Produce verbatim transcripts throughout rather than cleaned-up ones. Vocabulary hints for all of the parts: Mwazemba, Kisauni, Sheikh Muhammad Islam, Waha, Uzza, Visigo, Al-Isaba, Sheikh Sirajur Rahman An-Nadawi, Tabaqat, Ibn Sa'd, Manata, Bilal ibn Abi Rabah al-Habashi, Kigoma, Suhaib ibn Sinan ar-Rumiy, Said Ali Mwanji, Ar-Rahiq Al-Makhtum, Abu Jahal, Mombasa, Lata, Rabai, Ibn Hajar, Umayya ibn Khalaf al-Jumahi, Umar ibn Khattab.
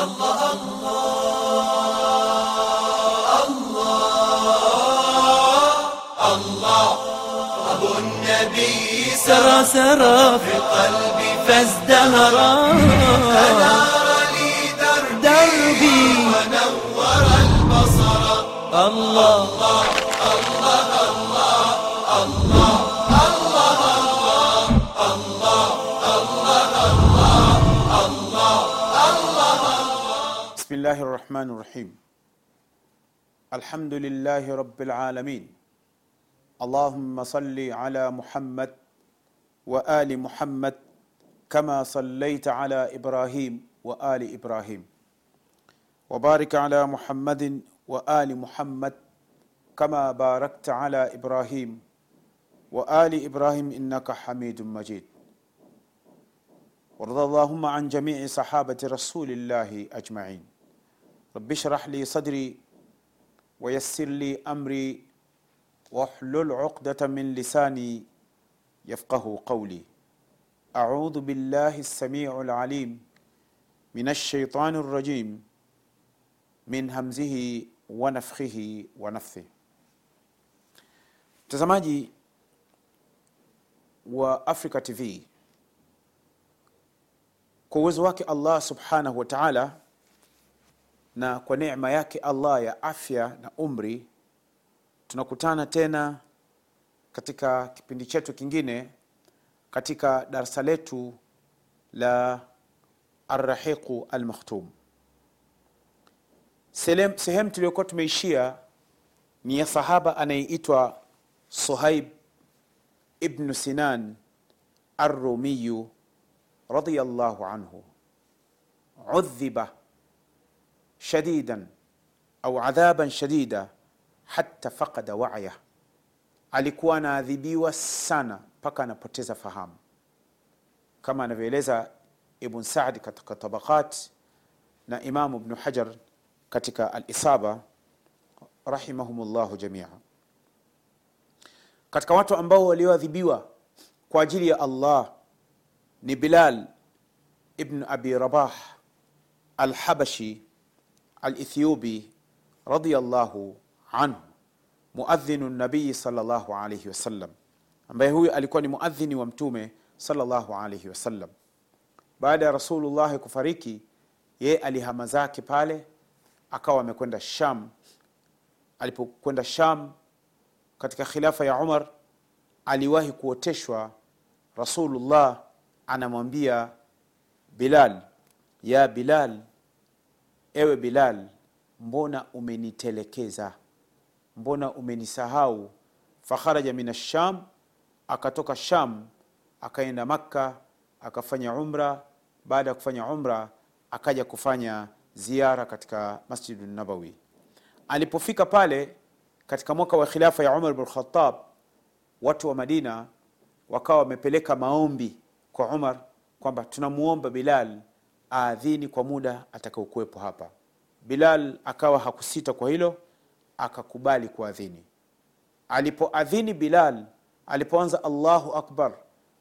Allah, Allah, Allah, Allah. أبو النبي سرى سرى في قلبي فازدهرا، أنار لي دربي ونور البصر. الله الله الله الله الله الله الله الله الله الله. بسم الله الرحمن الرحيم. الحمد لله رب العالمين. اللهم صل على محمد وآل محمد كما صليت على إبراهيم وآل إبراهيم وبارك على محمد وآل محمد كما باركت على إبراهيم وآل إبراهيم إنك حميد مجيد. وارض اللهم عن جميع صحابة رسول الله أجمعين. رب اشرح لي صدري ويسر لي أمري واحلل عقدة من لساني يفقه قولي. أعوذ بالله السميع العليم من الشيطان الرجيم من همزه ونفخه ونفثه. Mtazamaji wa Africa T V, kwa uwezo wake Allah subhanahu wa ta'ala na kwa neema yake Allah ya afya na umri, tunakutana tena katika kipindi chetu kingine katika darasa letu la Ar-Rahiq Al-Makhtum. Sehemu tuliyokuwa tumeishia ni ya sahaba anayeitwa Suhaib ibn Sinan ar-Rumiy radiyallahu anhu. Udhiba shadidan au adhaban shadida hata faqada wa'ya, alikuwa anaadhibiwa sana mpaka anapoteza fahamu, kama anavyoeleza Ibn Sa'd katika Tabaqat na Imam Ibn Hajar katika Al-Isaba rahimahumullahu jami'a. Katika watu ambao walioadhibiwa kwa ajili ya Allah ni Bilal ibn Abi Rabah al-Habashi al-Ethiopi radiyallahu anhu, muadhdhin an-nabii sallallahu alayhi wasallam, ambaye huyu alikuwa ni muadhdhini wa mtume sallallahu alayhi wasallam. Baada ya Rasulullah kufariki, yeye alihama zake pale akawa amekwenda Sham. Alipokwenda Sham katika khilafa ya Umar, aliwahi kuoteshwa. Rasulullah anamwambia Bilal, ya Bilal, ewe Bilal, mbona umenitelekeza, mbona umenisahau? Fakharaja min ash-Sham, akatoka Sham akaenda Makka akafanya umra. Baada ya kufanya umra akaja kufanya ziara katika Masjid an-Nabawi. Alipofika pale katika mwaka wa khilafa ya Umar ibn Khattab, watu wa Madina wakawa wamepeleka maombi kwa Umar kwamba tunamuomba Bilal aadhini kwa muda atakaokuwepo hapa. Bilal akawa hakusita kwa hilo, akakubali kuadhini. Alipoadhini Bilal, alipoanza Allahu Akbar,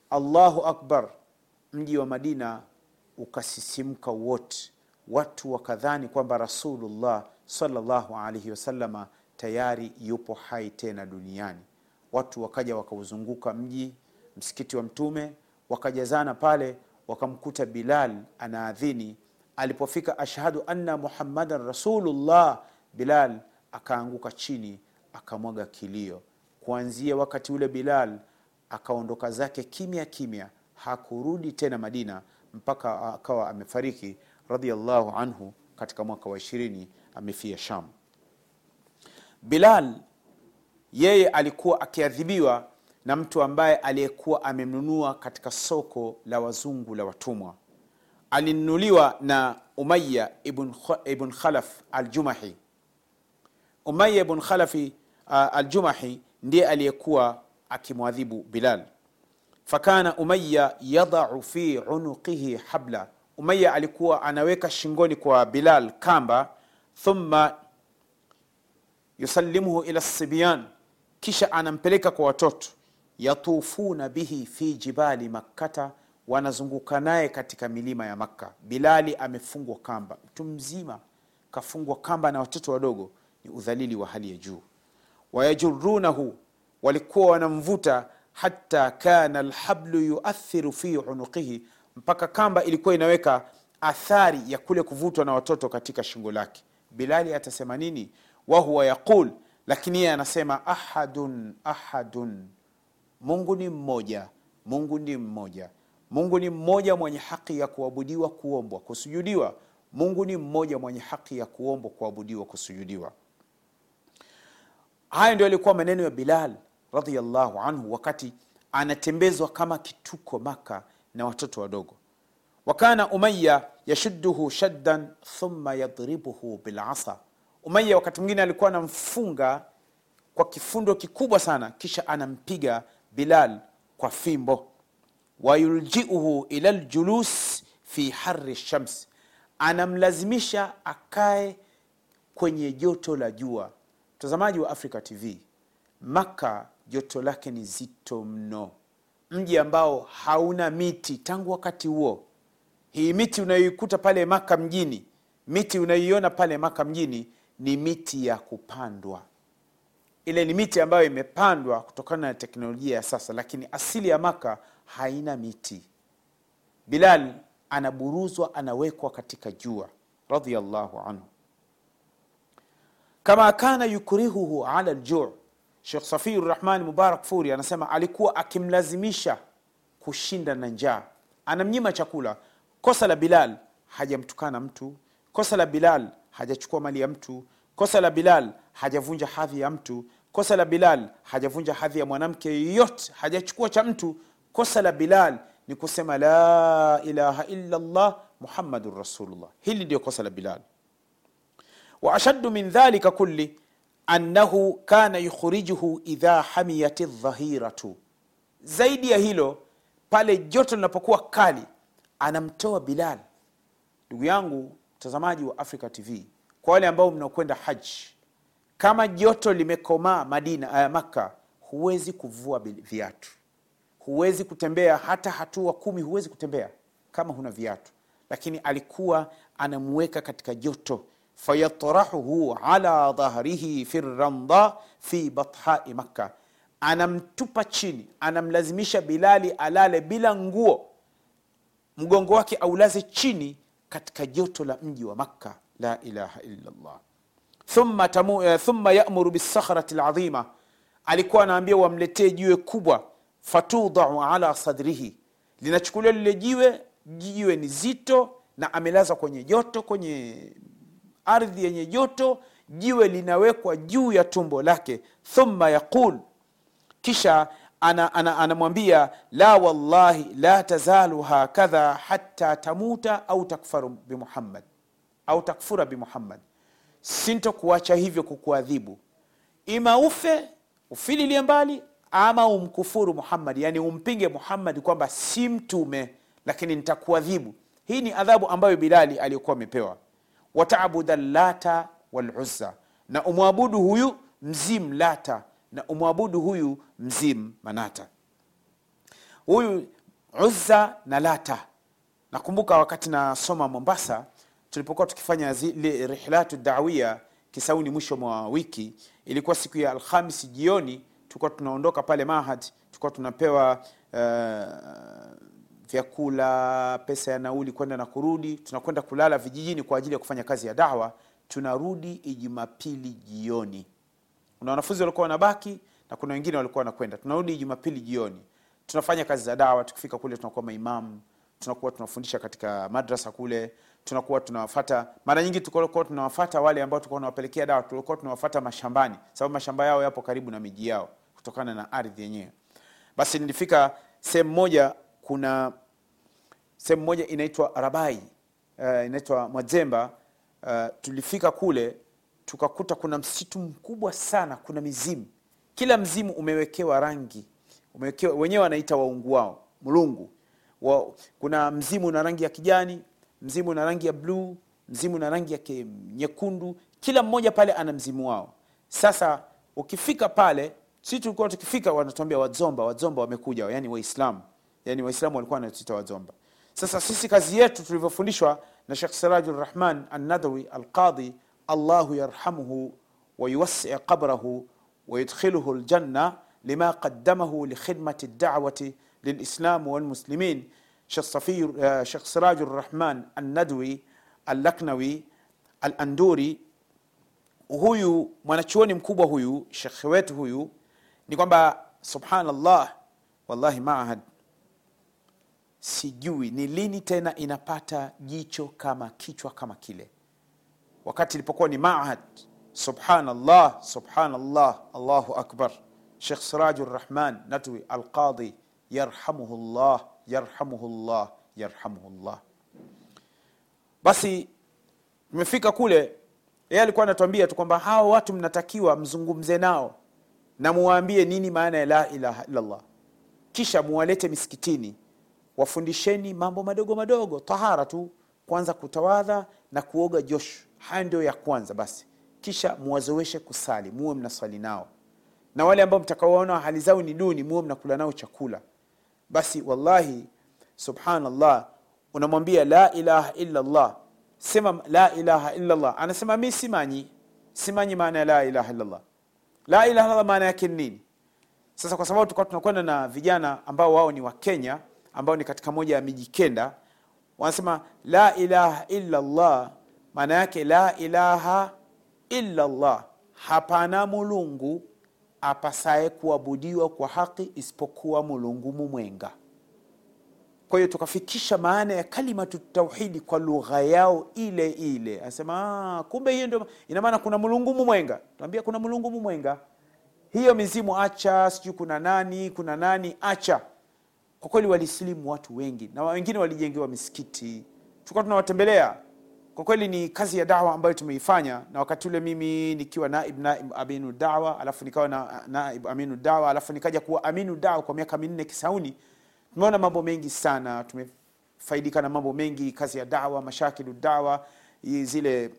Allahu Akbar, mji wa Madina ukasisimka wote. Watu wakadhani kwamba Rasulullah sallallahu alayhi wasallama tayari yupo hai tena duniani. Watu wakaja wakauzunguka mji, msikiti wa mtume, wakajazana pale, wakamkuta Bilal anaadhini. Alipofika ashhadu anna Muhammadan Rasulullah, Bilal akaanguka chini akamwaga kilio. Kuanzia wakati ule Bilal akaondoka zake kimya kimya, hakurudi tena Madina mpaka akawa amefariki radiyallahu anhu katika mwaka wa ishirini amefia Sham. Bilal yeye alikuwa akiadhibiwa na mtu ambaye aliyekuwa amemnunua katika soko la wazungu la watumwa. Alinunuliwa na Umayya ibn Khalaf al-Jumahi. Umayya ibn Khalaf al-Jumahi ndiye aliyekuwa akimwadhibu Bilal. Fakana Umayya yadau fi unuqihi habla, Umayya alikuwa anaweka shingoni kwa Bilal kamba. Thumma yusallimuhu ila as-sibyan, kisha anampeleka kwa watoto. Yatufuna bihi fi jibali Makkah wanazunguka naye katika milima ya Makka. Bilali amefungwa kamba, mtu mzima kafungwa kamba na watoto wadogo, ni udhalili wa hali ya juu. Wayajurunahu, walikuwa wanamvuta hatta kana alhablu yuathiru fi unuqihi, mpaka kamba ilikuwa inaweka athari ya kule kuvutwa na watoto katika shingo lake. Bilali atasema nini? Wa huwa yaqul, lakini yeye anasema ahadun ahadun, Mungu ni mmoja, Mungu ni mmoja, Mungu ni mmoja mwenye haki ya kuabudiwa, kuombwa, kusujudiwa. Mungu ni mmoja mwenye haki ya kuombwa, kuabudiwa, kusujudiwa. Haya ndio yalikuwa maneno ya Bilal radhiyallahu anhu wakati anatembezwa kama kituko Maka na watoto wadogo. Wakana Umayya yashudduhu shaddan thumma yadribuhu bil'asa, Umayya wakati mwingine alikuwa anamfunga kwa kifundo kikubwa sana kisha anampiga Bilal kwa fimbo. Wayuljiuhu ila aljulus fi harri shams, anamlazimisha akae kwenye joto la jua. Mtazamaji wa Africa T V, Maka joto lake ni zito mno, mji ambao hauna miti tangu wakati huo. Hii miti unayoikuta pale Maka mjini, miti unayoiona pale Maka mjini ni miti ya kupandwa. Ile ni miti ambayo imepandwa kutokana na teknolojia ya sasa, lakini asili ya Maka haina miti. Bilal anaburuzwa, anawekwa katika jua radhiyallahu anhu. Kama kana yukrihuhu ala aljuu, Sheikh Sirajur Rahman Mubarak Furi anasema alikuwa akimlazimisha kushinda na njaa, anamnyima chakula. Kosa la Bilal hajamtukana mtu, kosa la Bilal hajachukua mali ya mtu, kosa la Bilal hajavunja hadhi ya mtu, kosa la Bilal hajavunja hadhi ya mwanamke yote, hajachukua cha mtu. Kosa la Bilal ni kusema la ilaha illa Allah Muhammadur Rasulullah. Hili ndio kosa la Bilal. Wa ashaddu min dhalika kulli annahu kana yukhrijuhu idha hamiyati adh-dhahiratu, zaidi ya hilo pale joto linapokuwa kali anamtoa Bilal. Ndugu yangu mtazamaji wa Africa T V, kwa wale ambao mnakwenda haji, kama joto limekomaa Madina ya Makka, huwezi kuvua viatu, huwezi kutembea hata hatua kumi, huwezi kutembea kama huna viatu. Lakini alikuwa anamweka katika joto, fayatrahuhu ala dhahrihi fi ramda fi batha Makkah, anamtupa chini, anamlazimisha Bilali alale bila nguo, mgongo wake aulaze chini katika joto la mji wa Makkah. La ilaha illa Allah. Thumma tamu thumma ya'muru bis-sakhrati al-'azima, alikuwa anaambia wamletee jiwe kubwa, fatudau ala sadrihi, linachukuliwa lile jiwe, jiwe ni zito na amelaza kwenye joto, kwenye ardhi yenye joto, jiwe linawekwa juu ya tumbo lake. Thumma yaqul, kisha anamwambia ana, ana la wallahi la tazalu hakadha hatta tamuta au takfaru bi Muhammad au takfura bi Muhammad, sinto kuacha hivyo kukuadhibu, ima ufe ufili ile mbali ama umkufuru Muhammad, yani umpinge Muhammad kwamba si mtume, lakini nitakuadhibu. Hii ni adhabu ambayo Bilali alikuwa amepewa. Wataabuda Lata wal Uzza, na umwabudu huyu mzim Lata na umwabudu huyu mzim Manata. Huyu Uzza na Lata, nakumbuka wakati nasoma Mombasa tulipokuwa tukifanya zile rihlatu da'wiya Kisauni mwisho mwa wiki, ilikuwa siku ya Alhamisi jioni, tulikuwa tunaondoka pale Mahad, tulikuwa tunapewa uh, vyakula, pesa ya nauli kwenda na kurudi, tunakwenda kulala vijijini kwa ajili ya kufanya kazi ya da'wa. Tunarudi Jumapili jioni, kuna wanafunzi walikuwa wanabaki na kuna wengine walikuwa wanakwenda. Tunarudi Jumapili jioni, tunafanya kazi za da'wa. Tukifika kule tunakuwa maimamu, tunakuwa tunafundisha katika madrasa kule, tunakuwa tunawafuata. Mara nyingi tulikuwa tunawafuata wale ambao tulikuwa tunawapelekea da'wa, tulikuwa tunawafuata mashambani, sababu mashamba yao yapo karibu na miji yao kutokana na ardhi yenyewe. Basi nilifika sehemu moja, kuna sehemu moja inaitwa Rabai, uh, inaitwa Mwazemba. Uh, tulifika kule tukakuta kuna msitu mkubwa sana, kuna mizimu, kila mzimu umewekewa rangi, umewekewa wenyewe wanaita waungu wao mulungu wa, kuna mzimu na rangi ya kijani, mzimu na rangi ya blue, mzimu na rangi ya nyekundu, kila mmoja pale ana mzimu wao. Sasa ukifika pale, sisi tulikuwa tukifika wanatuambia wazomba, wazomba wamekuja, yani waislamu. yani Waislamu walikuwa wanatuita wajomba. Sasa sisi kazi yetu tulivyofundishwa na Sheikh Sirajur Rahman An-Nadawi al-Qadi, Allahu yarhamuhu wa yuwassi' qabrahu wa yudkhiluhu al-janna lima qaddamahu li khidmati ad-da'wati lil-Islam wal-muslimin. Sheikh Safir Sheikh Sirajur Rahman An-Nadawi al-Laknawi al-Anduri, huyu mwanachuoni mkubwa huyu, shekhi wetu huyu, ni kwamba subhanallah, wallahi maahad, sijui ni lini tena inapata jicho kama kichwa kama kile. Wakati ilipokuwa ni maahad, subhanallah, subhanallah, Allahu akbar. Sheikh Sirajur Rahman Nadwi al-Qadi, yarhamuhullah, yarhamuhullah, yarhamuhullah. Basi nimefika kule, yeye alikuwa anatuambia tu kwamba hao watu mnatakiwa mzungumze nao na muwaambie nini maana ya la ilaha illallah, kisha muwalete misikitini, wafundisheni mambo madogo madogo, tahara tu, kwanza kutawadha na kuoga josho, haya ndio ya kwanza. Basi kisha muwazoeshe kusali, muwe mnaswali nao, na wale ambao mtakaoona hali zao ni duni, muwe mnakula nao chakula. Basi wallahi subhanallah, unamwambia la ilaha illallah, sema la ilaha illallah, anasema mimi simanyi, simanyi maana la ilaha illallah. La ilaha illallah maana yake nini? Sasa kwa sababu tulikuwa tunakwenda na vijana ambao wao ni wa Kenya, ambao ni katika moja ya miji kenda, wanasema la ilaha illallah maana yake la ilaha illallah, hapana mulungu apasaye kuabudiwa kwa haki isipokuwa mulungu mumwenga. Kwa hiyo tukafikisha maana ya kalima tutauhidi kwa lugha yao ile ile. Anasema kumbe hiyo ndio ina maana kuna mulungu mmoja. Tuambia kuna mulungu mmoja. Hiyo mizimu acha, sijui kuna nani, kuna nani acha. Kwa kweli walisilimu watu wengi na wengine walijengewa misikiti. Tulikuwa tunawatembelea. Kwa kweli ni kazi ya da'wa ambayo tumeifanya, na wakati ule mimi nikiwa naib naib aminu da'wa, alafu nikawa na naib aminu da'wa, alafu nikaja kuwa aminu da'wa kwa miaka minne Kisauni. Tumeona mambo mengi sana, tumefaidika na mambo mengi, kazi ya da'wa, mashakilu da'wa, zile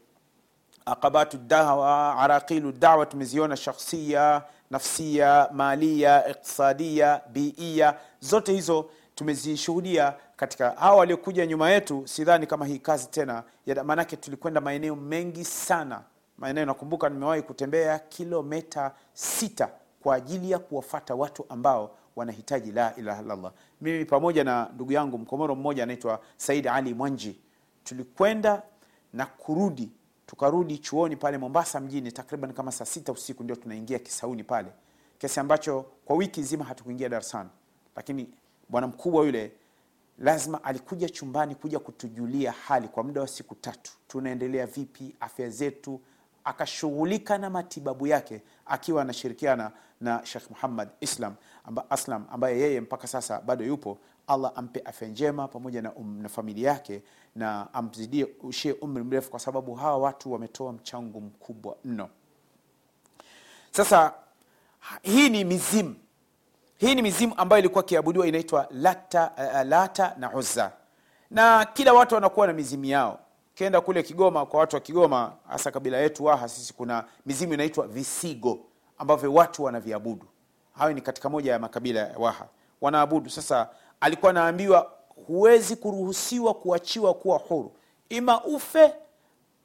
akabatu da'wa, araqilu da'wa, tumeziona shakhsia, nafsia, malia, iktisadia, biia, zote hizo tumezishuhudia katika hao waliokuja nyuma yetu. Sidhani kama hii kazi tena, maana yake tulikwenda maeneo mengi sana. Maeneo nakumbuka nimewahi kutembea kilomita sita kwa ajili ya kuwafuata watu ambao wanahitaji la ilaha illallah. Mimi pamoja na ndugu yangu Mkomoro mmoja anaitwa Said Ali Mwanji, tulikwenda na kurudi, tukarudi chuoni pale Mombasa mjini takriban kama saa sita usiku, ndio tunaingia Kisauni pale, kiasi ambacho kwa wiki nzima hatukuingia darasani. Lakini bwana mkubwa yule lazima alikuja chumbani kuja kutujulia hali kwa muda wa siku tatu, tunaendelea vipi, afya zetu, akashughulika na matibabu yake akiwa anashirikiana na Sheikh Muhammad Islam amba Aslam, ambaye yeye mpaka sasa bado yupo. Allah ampe afya njema pamoja na, um, na familia yake, na amzidie ushie umri mrefu, kwa sababu hawa watu wametoa mchango mkubwa mno. Sasa hii ni mizimu, hii ni mizimu ambayo ilikuwa kiabudiwa, inaitwa Lata, uh, Lata na Uzza, na kila watu wanakuwa na mizimu yao. Kenda kule Kigoma, kwa watu wa Kigoma hasa kabila yetu Waha, sisi kuna mizimu inaitwa visigo ambavyo watu wanaviabudu. Hayo ni katika moja ya makabila ya Waha wanaabudu. Sasa alikuwa anaambiwa huwezi kuruhusiwa kuachiwa kuwa huru, ima ufe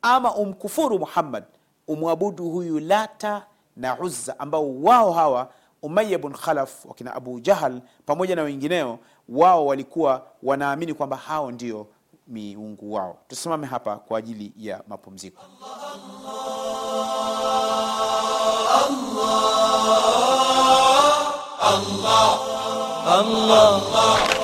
ama umkufuru Muhammad, umwabudu huyu Lata na Uzza, ambao wao hawa Umayya ibn Khalaf wakina Abu Jahal pamoja na wengineo, wao walikuwa wanaamini kwamba hao ndio miungu wao. Tusimame hapa kwa ajili ya mapumziko. Allah Allah Allah Allah.